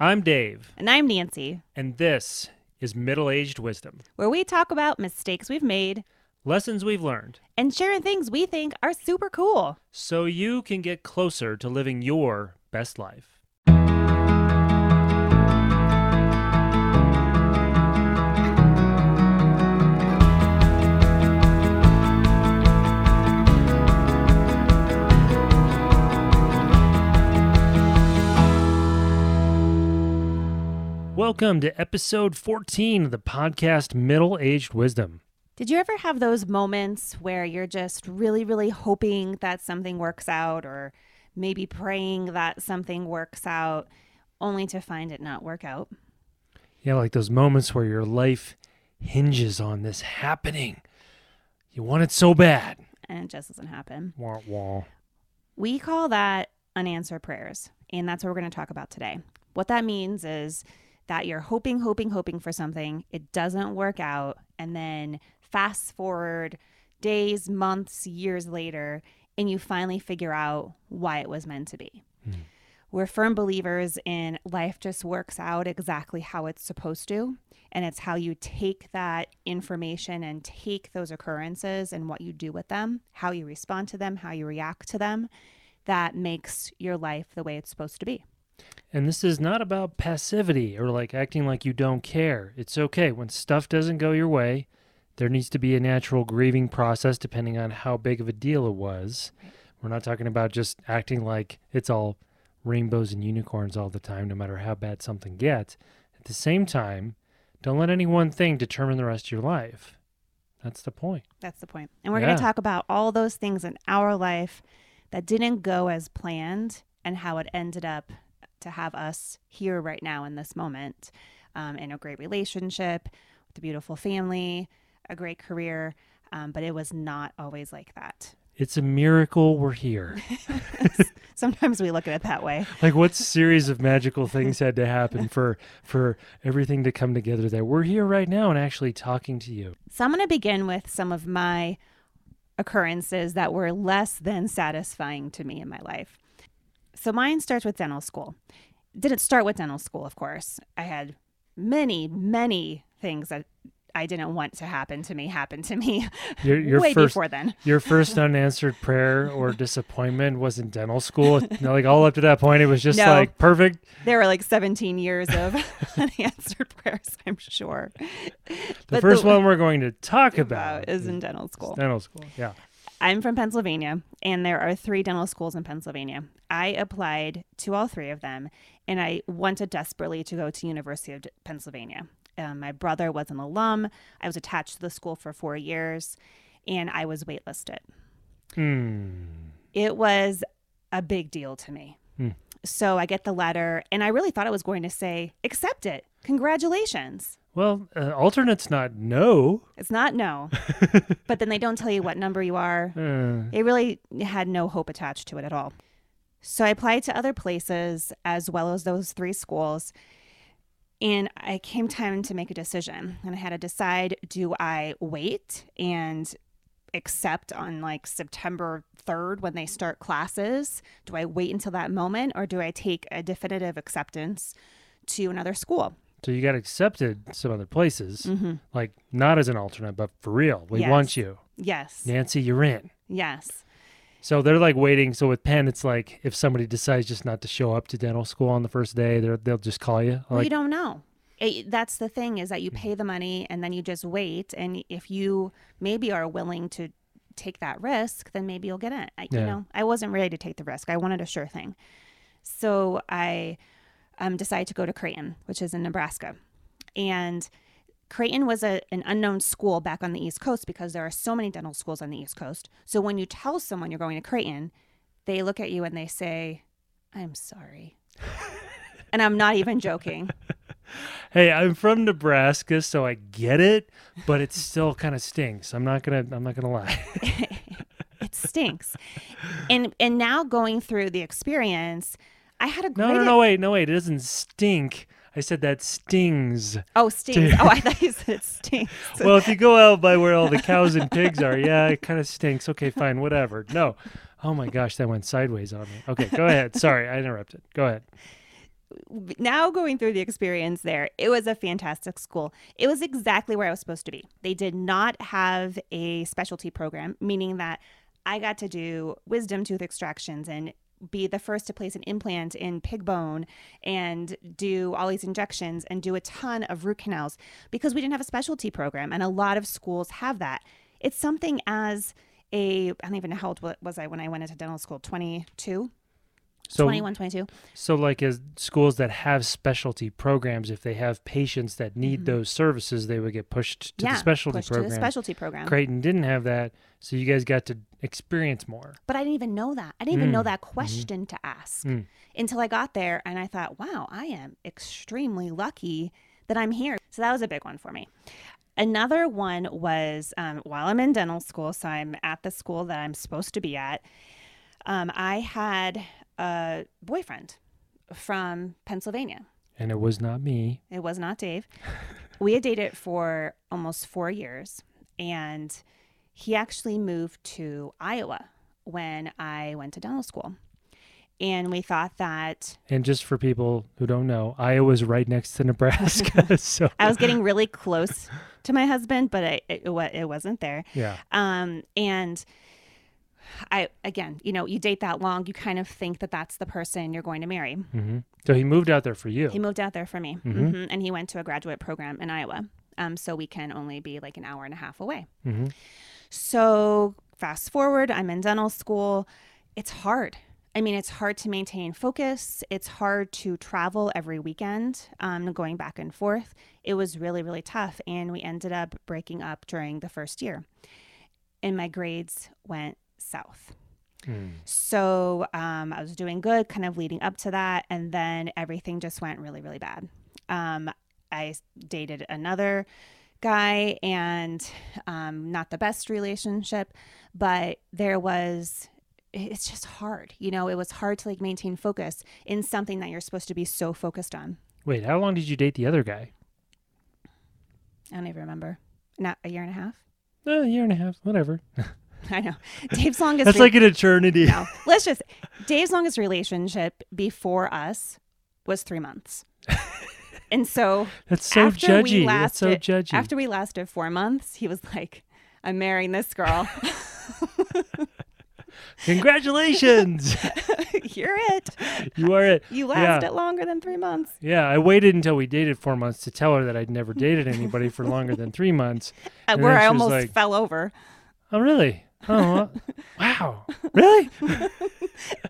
I'm Dave. And I'm Nancy. And this is Middle-Aged Wisdom, where we talk about mistakes we've made, lessons we've learned, and sharing things we think are super cool, so you can get closer to living your best life. Welcome to episode 14 of the podcast Middle-Aged Wisdom. Did you ever have those moments where you're just really, really hoping that something works out, or maybe praying that something works out, only to find it not work out? Yeah, like those moments where your life hinges on this happening. You want it so bad. And it just doesn't happen. Wah, wah. We call that unanswered prayers, and that's what we're going to talk about today. What that means is that you're hoping for something, it doesn't work out, and then fast forward days, months, years later, and you finally figure out why it was meant to be. Mm. We're firm believers in life just works out exactly how it's supposed to, and it's how you take that information and take those occurrences and what you do with them, how you respond to them, how you react to them, that makes your life the way it's supposed to be. And this is not about passivity or like acting like you don't care. It's okay. When stuff doesn't go your way, there needs to be a natural grieving process depending on how big of a deal it was. We're not talking about just acting like it's all rainbows and unicorns all the time, no matter how bad something gets. At the same time, don't let any one thing determine the rest of your life. That's the point. That's the point. And we're going to talk about all those things in our life that didn't go as planned and how it ended up to have us here right now in this moment, in a great relationship, with a beautiful family, a great career, but it was not always like that. It's a miracle we're here. Sometimes we look at it that way. Like, what series of magical things had to happen for everything to come together that we're here right now and actually talking to you? So I'm going to begin with some of my occurrences that were less than satisfying to me in my life. So mine starts with dental school. Didn't start with dental school, of course. I had many, many things that I didn't want to happen to me your way first, before then. Your first unanswered prayer or disappointment was in dental school? No, like all up to that point, it was just like perfect? There were like 17 years of unanswered prayers, I'm sure. The first one we're going to talk about is in dental school. Dental school, yeah. I'm from Pennsylvania, and there are 3 dental schools in Pennsylvania. I applied to all 3 of them, and I wanted desperately to go to University of Pennsylvania. My brother was an alum. I was attached to the school for 4 years, and I was waitlisted. Mm. It was a big deal to me. Mm. So I get the letter, and I really thought it was going to say, accept it. Congratulations. Well, alternate's not no. It's not no. But then they don't tell you what number you are. It really had no hope attached to it at all. So I applied to other places as well as those 3 schools. And I came time to make a decision. And I had to decide, do I wait and accept on like September 3rd when they start classes? Do I wait until that moment, or do I take a definitive acceptance to another school? So you got accepted some other places, mm-hmm. like not as an alternate, but for real. We want you. Yes. Nancy, you're in. Yes. So they're like waiting. So with Penn, it's like if somebody decides just not to show up to dental school on the first day, they'll just call you. Well, like, you don't know. That's the thing, is that you pay the money and then you just wait. And if you maybe are willing to take that risk, then maybe you'll get in. You know, I wasn't ready to take the risk. I wanted a sure thing. So I decided to go to Creighton, which is in Nebraska. And Creighton was an unknown school back on the East Coast because there are so many dental schools on the East Coast. So when you tell someone you're going to Creighton, they look at you and they say, I'm sorry. And I'm not even joking. Hey, I'm from Nebraska, so I get it, but it still kind of stinks. I'm not gonna lie. It stinks. And now going through the experience, I had a great... No, wait. It doesn't stink. I said that stings. Oh, stings. Oh, I thought you said it stinks. Well, if you go out by where all the cows and pigs are, yeah, it kind of stinks. Okay, fine, whatever. No. Oh, my gosh, that went sideways on me. Okay, go ahead. Sorry, I interrupted. Go ahead. now going through the experience there, it was a fantastic school. It was exactly where I was supposed to be. They did not have a specialty program, meaning that I got to do wisdom tooth extractions and be the first to place an implant in pig bone and do all these injections and do a ton of root canals because we didn't have a specialty program. And a lot of schools have that. It's something as a, I don't even know how old was I when I went into dental school, 22? So 21, 22. So like as schools that have specialty programs, if they have patients that need those services, they would get pushed to the specialty program. To the specialty program. Creighton didn't have that, so you guys got to experience more. But I didn't even know that. I didn't even know that question to ask until I got there, and I thought, wow, I am extremely lucky that I'm here. So that was a big one for me. Another one was while I'm in dental school, so I'm at the school that I'm supposed to be at, I had a boyfriend from Pennsylvania. And it was not me. It was not Dave. We had dated for almost 4 years, and he actually moved to Iowa when I went to dental school. And we thought that... And just for people who don't know, Iowa's right next to Nebraska. So I was getting really close to my husband, but it wasn't there. Yeah. And... again, you know, you date that long, you kind of think that that's the person you're going to marry. Mm-hmm. So he moved out there for you. He moved out there for me. Mm-hmm. Mm-hmm. And he went to a graduate program in Iowa. So we can only be like an hour and a half away. Mm-hmm. So fast forward, I'm in dental school. It's hard. I mean, it's hard to maintain focus. It's hard to travel every weekend, going back and forth. It was really, really tough. And we ended up breaking up during the first year. And my grades went south. So I was doing good kind of leading up to that, and then everything just went really, really bad. I dated another guy, and not the best relationship, but it's just hard. You know, it was hard to like maintain focus in something that you're supposed to be so focused on. Wait, how long did you date the other guy? I don't even remember. Not a year and a half? A year and a half, whatever. I know. Dave's longest... That's like an eternity. No, Dave's longest relationship before us was 3 months. And so... That's so judgy. That's so judgy. After we lasted 4 months, he was like, I'm marrying this girl. Congratulations. You're it. You are it. You lasted longer than 3 months. Yeah, I waited until we dated 4 months to tell her that I'd never dated anybody for longer than 3 months. Where I almost fell over. Oh, really? Oh, wow. Really?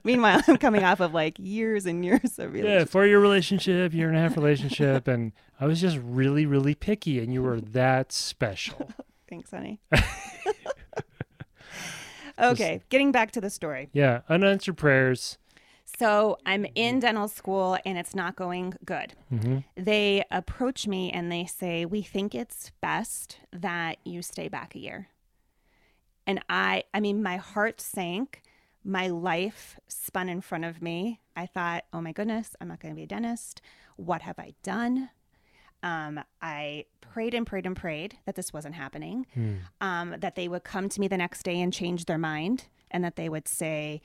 Meanwhile, I'm coming off of like years and years of relationship. Yeah, 4-year relationship, year and a half relationship. And I was just really, really picky. And you were that special. Thanks, honey. Okay, getting back to the story. Yeah, unanswered prayers. So I'm in dental school and it's not going good. Mm-hmm. They approach me and they say, we think it's best that you stay back a year. And I mean, my heart sank, my life spun in front of me. I thought, oh my goodness, I'm not going to be a dentist. What have I done? I prayed and prayed and prayed that this wasn't happening, that they would come to me the next day and change their mind, and that they would say,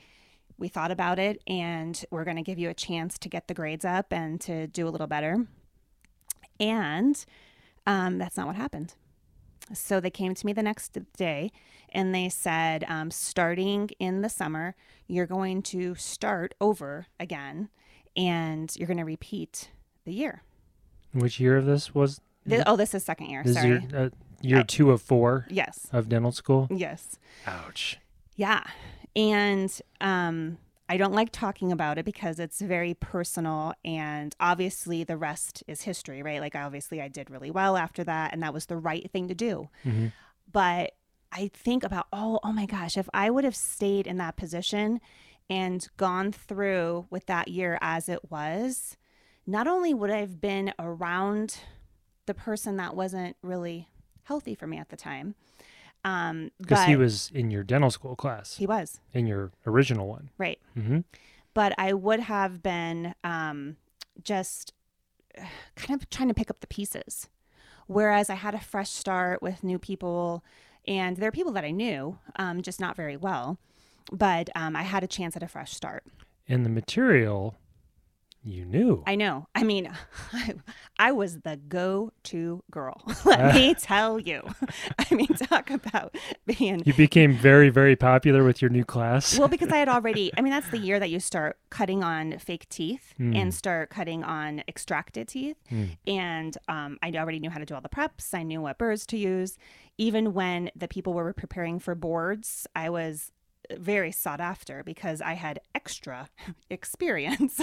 we thought about it and we're going to give you a chance to get the grades up and to do a little better. And that's not what happened. So they came to me the next day and they said, starting in the summer, you're going to start over again and you're going to repeat the year. Which year of this was? This is second year. Sorry. Year 2 of 4? Yes. Of dental school? Yes. Ouch. Yeah. And I don't like talking about it because it's very personal, and obviously the rest is history, right? Like obviously I did really well after that, and that was the right thing to do. Mm-hmm. But I think about, oh my gosh, if I would have stayed in that position and gone through with that year as it was, not only would I have been around the person that wasn't really healthy for me at the time, because he was in your dental school class. He was. In your original one. Right. Mm-hmm. But I would have been just kind of trying to pick up the pieces. Whereas I had a fresh start with new people, and there are people that I knew, just not very well. But I had a chance at a fresh start. And the material You knew. I know. I mean, I was the go-to girl. Let me tell you. I mean, talk about being... You became very, very popular with your new class. Well, because I had already... I mean, that's the year that you start cutting on fake teeth and start cutting on extracted teeth. And I already knew how to do all the preps. I knew what burrs to use. Even when the people were preparing for boards, I was... very sought after because I had extra experience.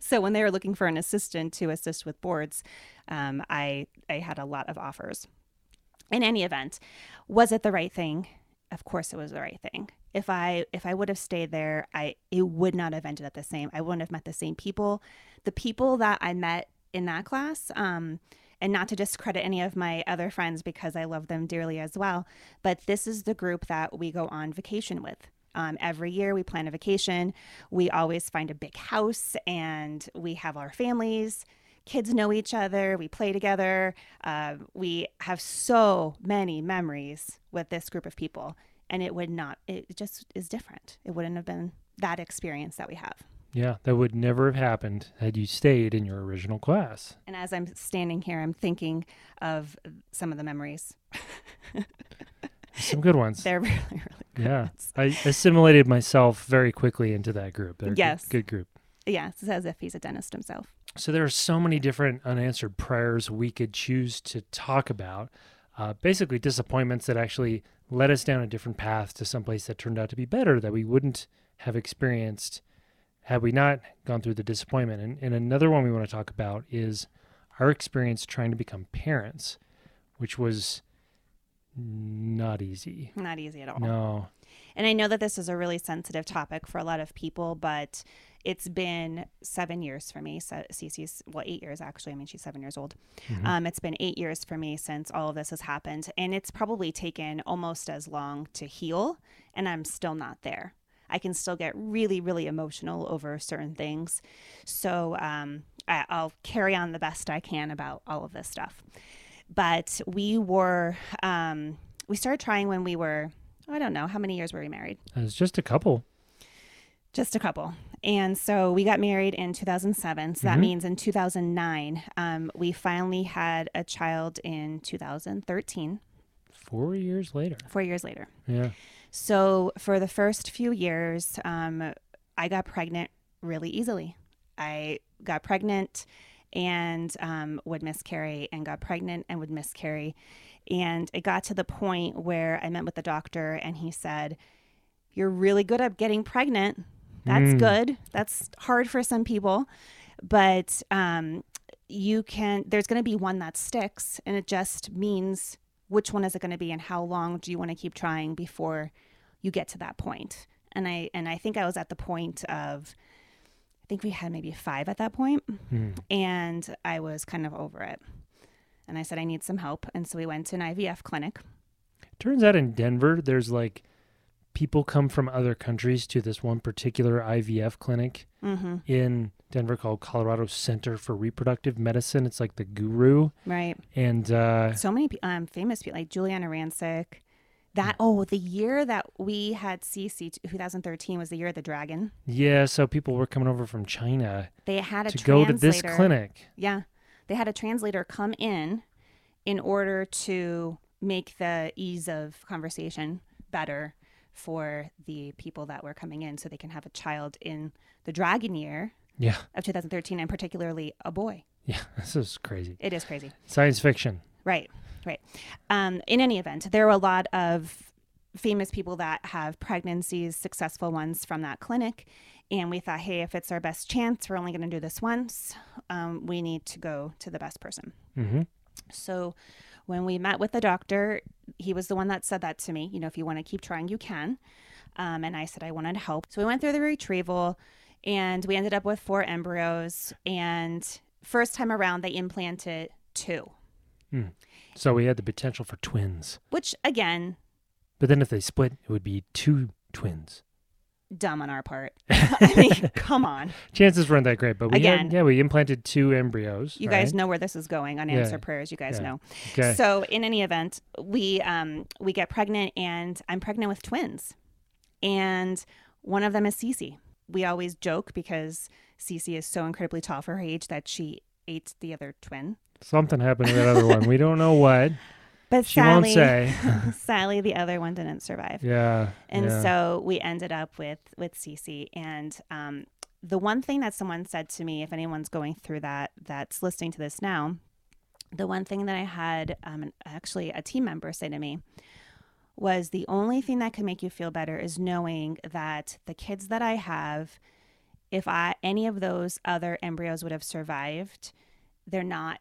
So when they were looking for an assistant to assist with boards, I had a lot of offers. In any event, was it the right thing? Of course it was the right thing. If I would have stayed there, it would not have ended up the same. I wouldn't have met the same people. The people that I met in that class, and not to discredit any of my other friends because I love them dearly as well, but this is the group that we go on vacation with. Every year we plan a vacation. We always find a big house and we have our families. Kids know each other. We play together. We have so many memories with this group of people, and it just is different. It wouldn't have been that experience that we have. Yeah, that would never have happened had you stayed in your original class. And as I'm standing here, I'm thinking of some of the memories. Some good ones. They're really, really good ones. I assimilated myself very quickly into that group. They're a good group. Yes, it's as if he's a dentist himself. So there are so many different unanswered prayers we could choose to talk about. Basically disappointments that actually led us down a different path to someplace that turned out to be better that we wouldn't have experienced had we not gone through the disappointment. And another one we want to talk about is our experience trying to become parents, which was not easy. Not easy at all. No. And I know that this is a really sensitive topic for a lot of people, but it's been 7 years for me. So Cece's, 8 years actually. I mean, she's 7 years old. Mm-hmm. It's been 8 years for me since all of this has happened. And it's probably taken almost as long to heal, and I'm still not there. I can still get really, really emotional over certain things. So I'll carry on the best I can about all of this stuff. But we started trying when we were, I don't know, how many years were we married? It was just a couple. Just a couple. And so we got married in 2007. So that means in 2009, we finally had a child in 2013. 4 years later. 4 years later. Yeah. So for the first few years, I got pregnant really easily. I got pregnant and would miscarry, and got pregnant and would miscarry. And it got to the point where I met with the doctor and he said, "You're really good at getting pregnant. That's good. That's hard for some people. But there's going to be one that sticks, and it just means which one is it going to be, and how long do you want to keep trying before you get to that point?" And I think I was at the point of, I think we had maybe 5 at that point, and I was kind of over it. And I said, I need some help. And so we went to an IVF clinic. It turns out in Denver, there's like people come from other countries to this one particular IVF clinic in Denver called Colorado Center for Reproductive Medicine. It's like the guru. Right. And so many famous people, like Juliana Rancic. The year that we had Cece, 2013, was the year of the dragon. Yeah, so people were coming over from China. They had to go to this clinic. Yeah. They had a translator come in order to make the ease of conversation better for the people that were coming in, so they can have a child in the dragon year of 2013, and particularly a boy. Yeah, this is crazy. It is crazy. Science fiction. Right. In any event, there were a lot of famous people that have pregnancies, successful ones from that clinic. And we thought, hey, if it's our best chance, we're only going to do this once. We need to go to the best person. So when we met with the doctor, he was the one that said that to me, if you want to keep trying, you can. And I said I wanted help. So we went through the retrieval and we ended up with 4 embryos. And first time around, they implanted 2. So we had the potential for twins. Which again... But then if they split, it would be 2 twins. Dumb on our part. I mean, come on. Chances weren't that great, but we implanted 2 embryos. You guys know where this is going. Unanswered prayers, you guys know. Okay. So in any event, we get pregnant, and I'm pregnant with twins, and one of them is Cece. We always joke because Cece is so incredibly tall for her age that she ate the other twin. Something happened to that other one. We don't know what. But she Sally, won't say. Sally, the other one, didn't survive. Yeah. And so we ended up with Cece. And the one thing that someone said to me, if anyone's going through that, that's listening to this now, the one thing that I had actually a team member say to me was, the only thing that could make you feel better is knowing that the kids that I have, if any of those other embryos would have survived, they're not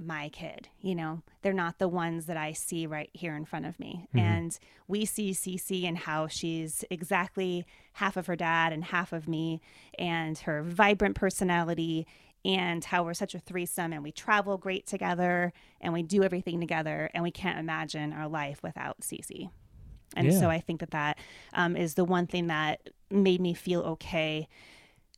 my kid, you know, they're not the ones that I see right here in front of me. Mm-hmm. And we see Cece and how she's exactly half of her dad and half of me, and her vibrant personality, and how we're such a threesome, and we travel great together, and we do everything together, and we can't imagine our life without Cece. And so I think that is the one thing that made me feel okay,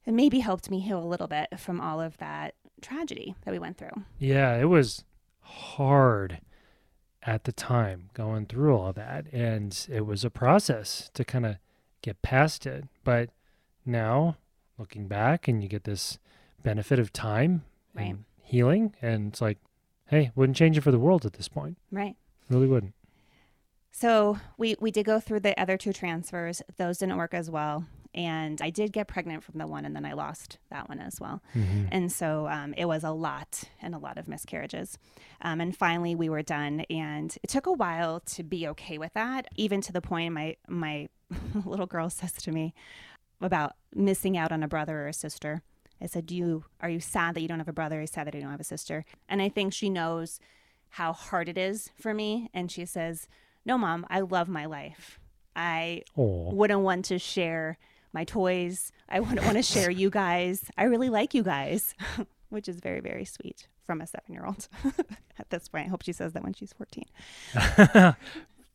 and maybe helped me heal a little bit from all of that tragedy that we went through. Yeah, it was hard at the time going through all that, and it was a process to kind of get past it. But now, looking back, and you get this benefit of time and healing, and it's like, hey, wouldn't change it for the world at this point. Right. Really wouldn't. So we did go through the other two transfers. Those didn't work as well. And I did get pregnant from the one, and then I lost that one as well. Mm-hmm. And so it was a lot, and a lot of miscarriages. And finally we were done, and it took a while to be okay with that, even to the point my little girl says to me about missing out on a brother or a sister. I said, are you sad that you don't have a brother? Are you sad that you don't have a sister? And I think she knows how hard it is for me. And she says, no, Mom, I love my life. I wouldn't want to share my toys. I wouldn't want to share you guys. I really like you guys, which is very, very sweet from a 7-year-old at this point. I hope she says that when she's 14.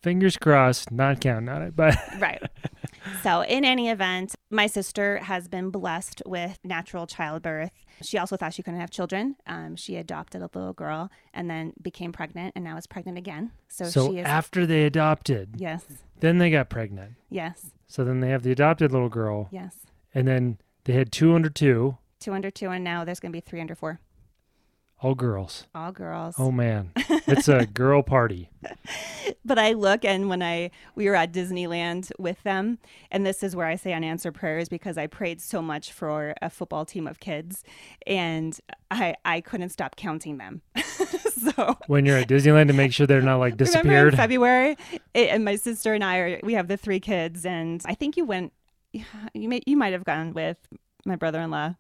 Fingers crossed, not counting on it, but right. So in any event, my sister has been blessed with natural childbirth. She also thought she couldn't have children. She adopted a little girl and then became pregnant, and now is pregnant again. So she is, after they adopted. Yes. Then they got pregnant. Yes. So then they have the adopted little girl. Yes. And then they had two under two. Two under two, and now there's going to be three under four. All girls. All girls. Oh, man. It's a girl party. But I look, and we were at Disneyland with them, and this is where I say unanswered prayers, because I prayed so much for a football team of kids, and I couldn't stop counting them. So when you're at Disneyland, to make sure they're not like disappeared. Remember in February, and my sister and I, we have the three kids, and I think you might have gone with my brother-in-law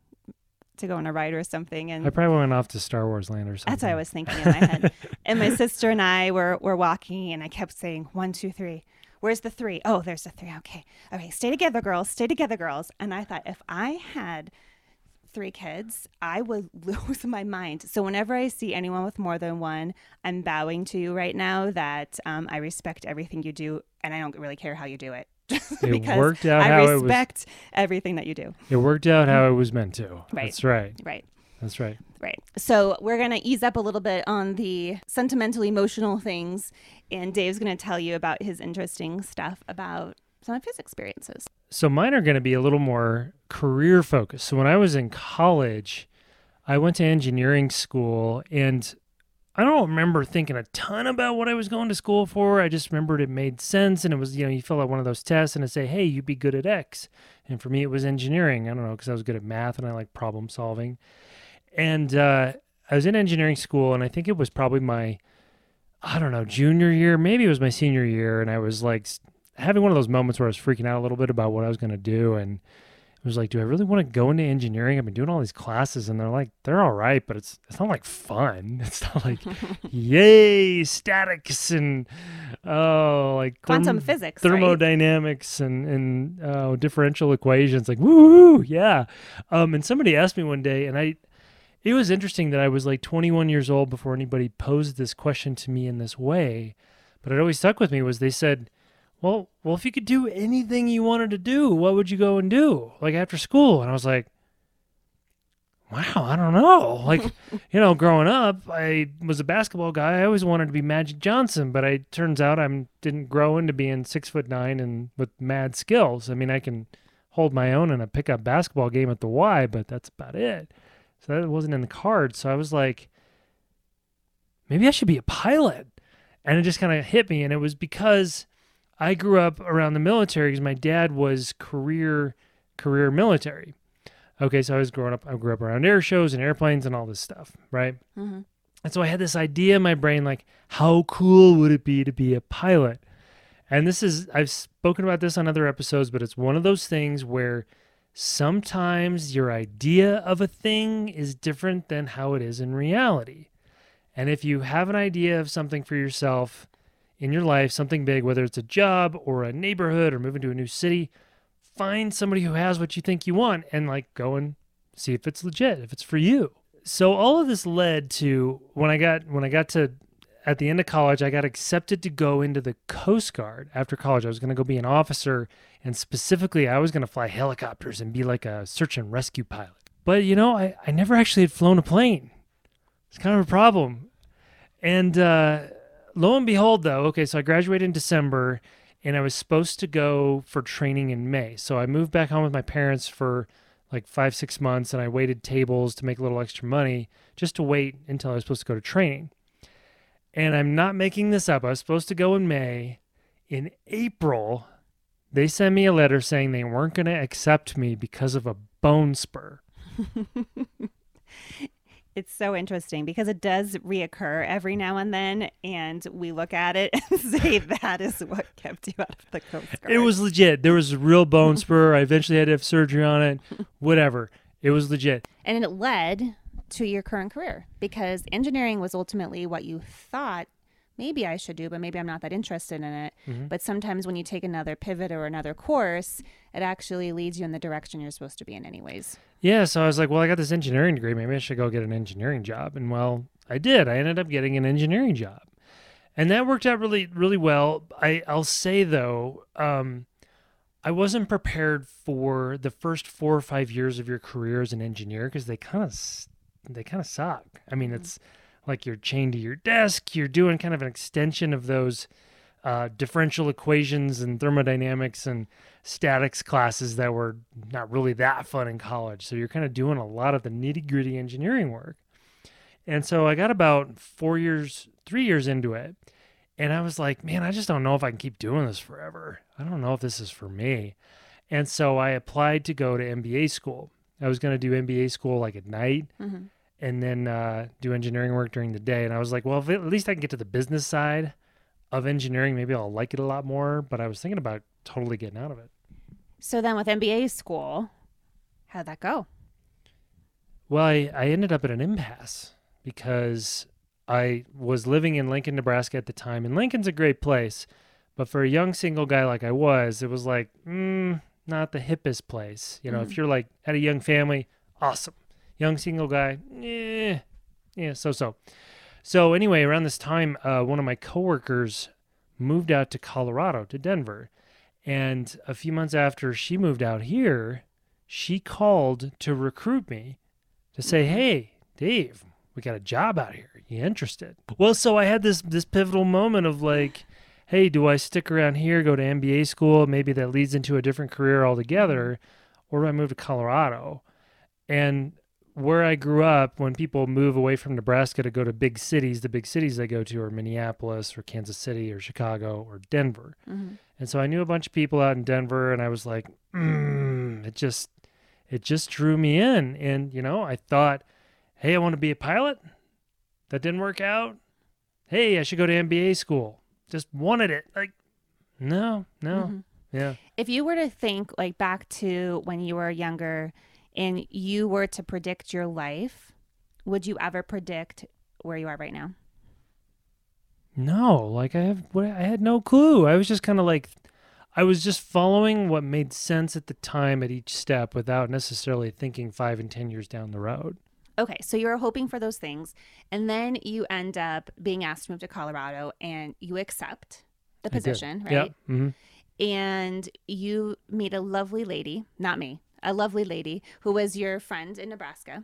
to go on a ride or something, and I probably went off to Star Wars Land or something. That's what I was thinking in my head. And my sister and I were walking, and I kept saying 1, 2, 3. Where's the three? Oh, there's the three. Okay. Stay together, girls. Stay together, girls. And I thought, if I had three kids, I would lose my mind. So whenever I see anyone with more than one, I'm bowing to you right now that I respect everything you do, and I don't really care how you do it. It worked out how it was. I respect everything that you do. It worked out how it was meant to. Right. That's right. Right. That's right. Right. So we're going to ease up a little bit on the sentimental, emotional things. And Dave's going to tell you about his interesting stuff about some of his experiences. So mine are going to be a little more career focused. So when I was in college, I went to engineering school, and I don't remember thinking a ton about what I was going to school for. I just remembered it made sense, and it was, you fill out one of those tests, and it say, hey, you'd be good at X. And for me, it was engineering. I don't know, because I was good at math, and I like problem solving. And I was in engineering school, and I think it was probably my, I don't know, junior year. Maybe it was my senior year, and I was like having one of those moments where I was freaking out a little bit about what I was going to do, and I was like, do I really want to go into engineering? I've been doing all these classes, and they're all right, but it's not like fun. It's not like, yay, statics and like quantum physics, thermodynamics, right? and differential equations. Like, woo, yeah. And somebody asked me one day, and it was interesting that I was like 21 years old before anybody posed this question to me in this way, but it always stuck with me. Was they said, Well, if you could do anything you wanted to do, what would you go and do, like, after school? And I was like, wow, I don't know. Like, growing up, I was a basketball guy. I always wanted to be Magic Johnson, but it turns out I didn't grow into being 6'9" and with mad skills. I mean, I can hold my own in a pickup basketball game at the Y, but that's about it. So that wasn't in the cards. So I was like, maybe I should be a pilot. And it just kind of hit me. And it was because I grew up around the military because my dad was career military. Okay, so I grew up around air shows and airplanes and all this stuff, right? Mm-hmm. And so I had this idea in my brain, like, how cool would it be to be a pilot? And this is, I've spoken about this on other episodes, but it's one of those things where sometimes your idea of a thing is different than how it is in reality. And if you have an idea of something for yourself in your life, something big, whether it's a job or a neighborhood or moving to a new city, find somebody who has what you think you want and like go and see if it's legit, if it's for you. So all of this led to when I got to at the end of college, I got accepted to go into the Coast Guard. After college, I was going to go be an officer, and specifically, I was going to fly helicopters and be like a search and rescue pilot. But you know, I never actually had flown a plane. It's kind of a problem. And lo and behold, though, okay, so I graduated in December, and I was supposed to go for training in May. So I moved back home with my parents for like 5-6 months, and I waited tables to make a little extra money just to wait until I was supposed to go to training. And I'm not making this up. I was supposed to go in May. In April, they sent me a letter saying they weren't going to accept me because of a bone spur. It's so interesting because it does reoccur every now and then, and we look at it and say that is what kept you out of the Coast Guard. It was legit. There was a real bone spur. I eventually had to have surgery on it. Whatever. It was legit. And it led to your current career because engineering was ultimately what you thought maybe I should do, but maybe I'm not that interested in it. Mm-hmm. But sometimes when you take another pivot or another course, it actually leads you in the direction you're supposed to be in anyways. Yeah. So I was like, well, I got this engineering degree. Maybe I should go get an engineering job. And well, I did. I ended up getting an engineering job, and that worked out really, really well. I'll say though, I wasn't prepared for the first 4 or 5 years of your career as an engineer because they kind of suck. I mean, it's like you're chained to your desk. You're doing kind of an extension of those differential equations and thermodynamics and statics classes that were not really that fun in college. So you're kind of doing a lot of the nitty-gritty engineering work. And so I got about 3 years into it. And I was like, man, I just don't know if I can keep doing this forever. I don't know if this is for me. And so I applied to go to MBA school. I was going to do MBA school like at night. Mm-hmm. And then do engineering work during the day. And I was like, well, if at least I can get to the business side of engineering. Maybe I'll like it a lot more. But I was thinking about totally getting out of it. So then with MBA school, how'd that go? Well, I ended up at an impasse because I was living in Lincoln, Nebraska at the time. And Lincoln's a great place. But for a young single guy like I was, it was like, not the hippest place. You know, if you're like had a young family, awesome. Young single guy, yeah, so. So anyway, around this time, one of my coworkers moved out to Colorado, to Denver. And a few months after she moved out here, she called to recruit me to say, hey, Dave, we got a job out here. You interested? Well, so I had this pivotal moment of like, hey, do I stick around here, go to MBA school? Maybe that leads into a different career altogether. Or do I move to Colorado? And where I grew up, when people move away from Nebraska to go to big cities, the big cities they go to are Minneapolis or Kansas City or Chicago or Denver. Mm-hmm. And so I knew a bunch of people out in Denver, and I was like, it just drew me in. And, you know, I thought, hey, I want to be a pilot. That didn't work out. Hey, I should go to MBA school. Just wanted it. Like, no. Mm-hmm. Yeah. If you were to think like back to when you were younger, and you were to predict your life, would you ever predict where you are right now? No, like I had no clue. I was just kind of like, I was just following what made sense at the time at each step without necessarily thinking 5 and 10 years down the road. Okay, so you're hoping for those things, and then you end up being asked to move to Colorado, and you accept the position, right? Yep. Mm-hmm. And you meet a lovely lady, not me. A lovely lady who was your friend in Nebraska,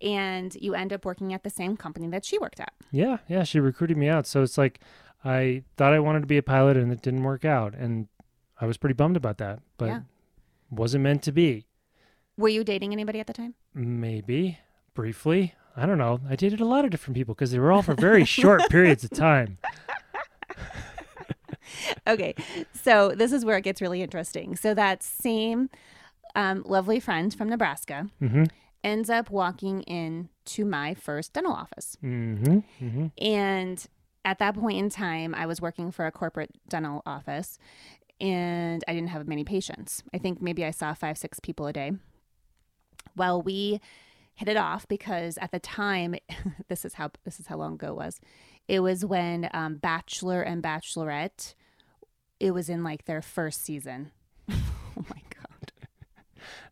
and you end up working at the same company that she worked at. Yeah, she recruited me out. So it's like I thought I wanted to be a pilot, and it didn't work out, and I was pretty bummed about that. But Wasn't meant to be. Were you dating anybody at the time? Maybe. Briefly. I don't know. I dated a lot of different people because they were all for very short periods of time. Okay. So this is where it gets really interesting. So that same lovely friend from Nebraska mm-hmm. ends up walking in to my first dental office. Mm-hmm. Mm-hmm. And at that point in time, I was working for a corporate dental office and I didn't have many patients. I think maybe I saw 5-6 people a day. Well, we hit it off because at the time, this is how long ago it was. It was when Bachelor and Bachelorette, it was in like their first season. Oh my God.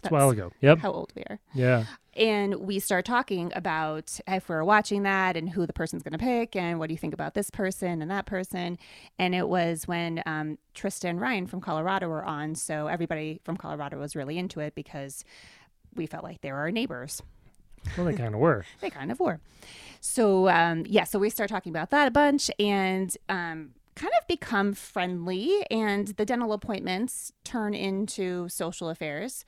That's a while ago. Yep. How old we are. Yeah. And we start talking about if we're watching that and who the person's going to pick and what do you think about this person and that person. And it was when Trista and Ryan from Colorado were on. So everybody from Colorado was really into it because we felt like they were our neighbors. Well, they kind of were. They kind of were. So, so we start talking about that a bunch and kind of become friendly. And the dental appointments turn into social affairs.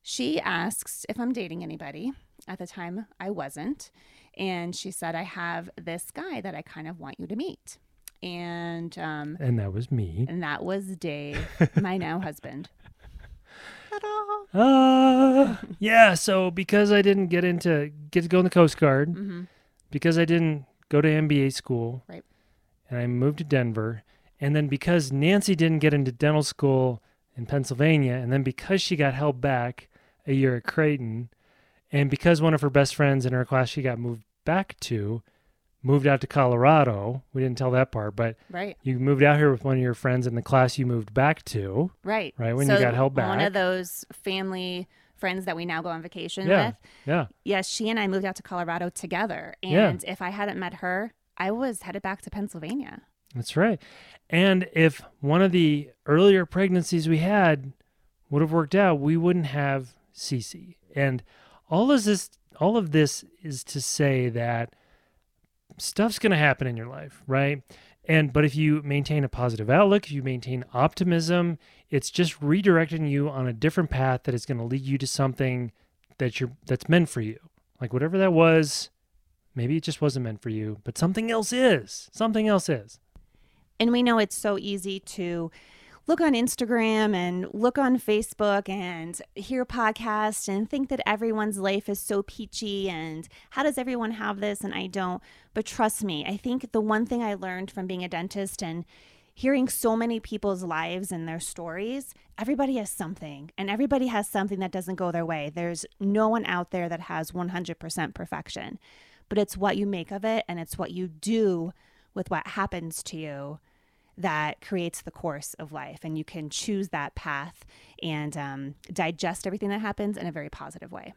She asks if I'm dating anybody. At the time, I wasn't. And she said, I have this guy that I kind of want you to meet. And that was me. And that was Dave, my now husband. Yeah, so because I didn't get to go in the Coast Guard, mm-hmm. because I didn't go to MBA school, right? And I moved to Denver, and then because Nancy didn't get into dental school in Pennsylvania, and then because she got held back a year at Creighton, and because one of her best friends in her class she got moved out to Colorado. We didn't tell that part, but right. You moved out here with one of your friends in the class you moved back to. Right. Right, when so you got held back. One of those family friends that we now go on vacation with. Yeah. Yeah, she and I moved out to Colorado together. And if I hadn't met her, I was headed back to Pennsylvania. That's right. And if one of the earlier pregnancies we had would have worked out, we wouldn't have Cece. And all of this is to say that stuff's going to happen in your life, right? But if you maintain a positive outlook, if you maintain optimism, it's just redirecting you on a different path that is going to lead you to something that's meant for you. Like whatever that was, maybe it just wasn't meant for you, but something else is. Something else is. And we know it's so easy to look on Instagram and look on Facebook and hear podcasts and think that everyone's life is so peachy and how does everyone have this and I don't. But trust me, I think the one thing I learned from being a dentist and hearing so many people's lives and their stories, everybody has something and everybody has something that doesn't go their way. There's no one out there that has 100% perfection, but it's what you make of it and it's what you do with what happens to you that creates the course of life, and you can choose that path and digest everything that happens in a very positive way.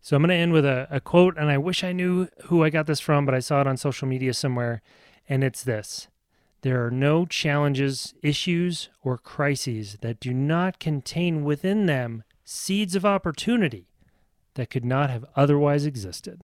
So I'm going to end with a quote, and I wish I knew who I got this from, but I saw it on social media somewhere, and it's this. There are no challenges, issues, or crises that do not contain within them seeds of opportunity that could not have otherwise existed.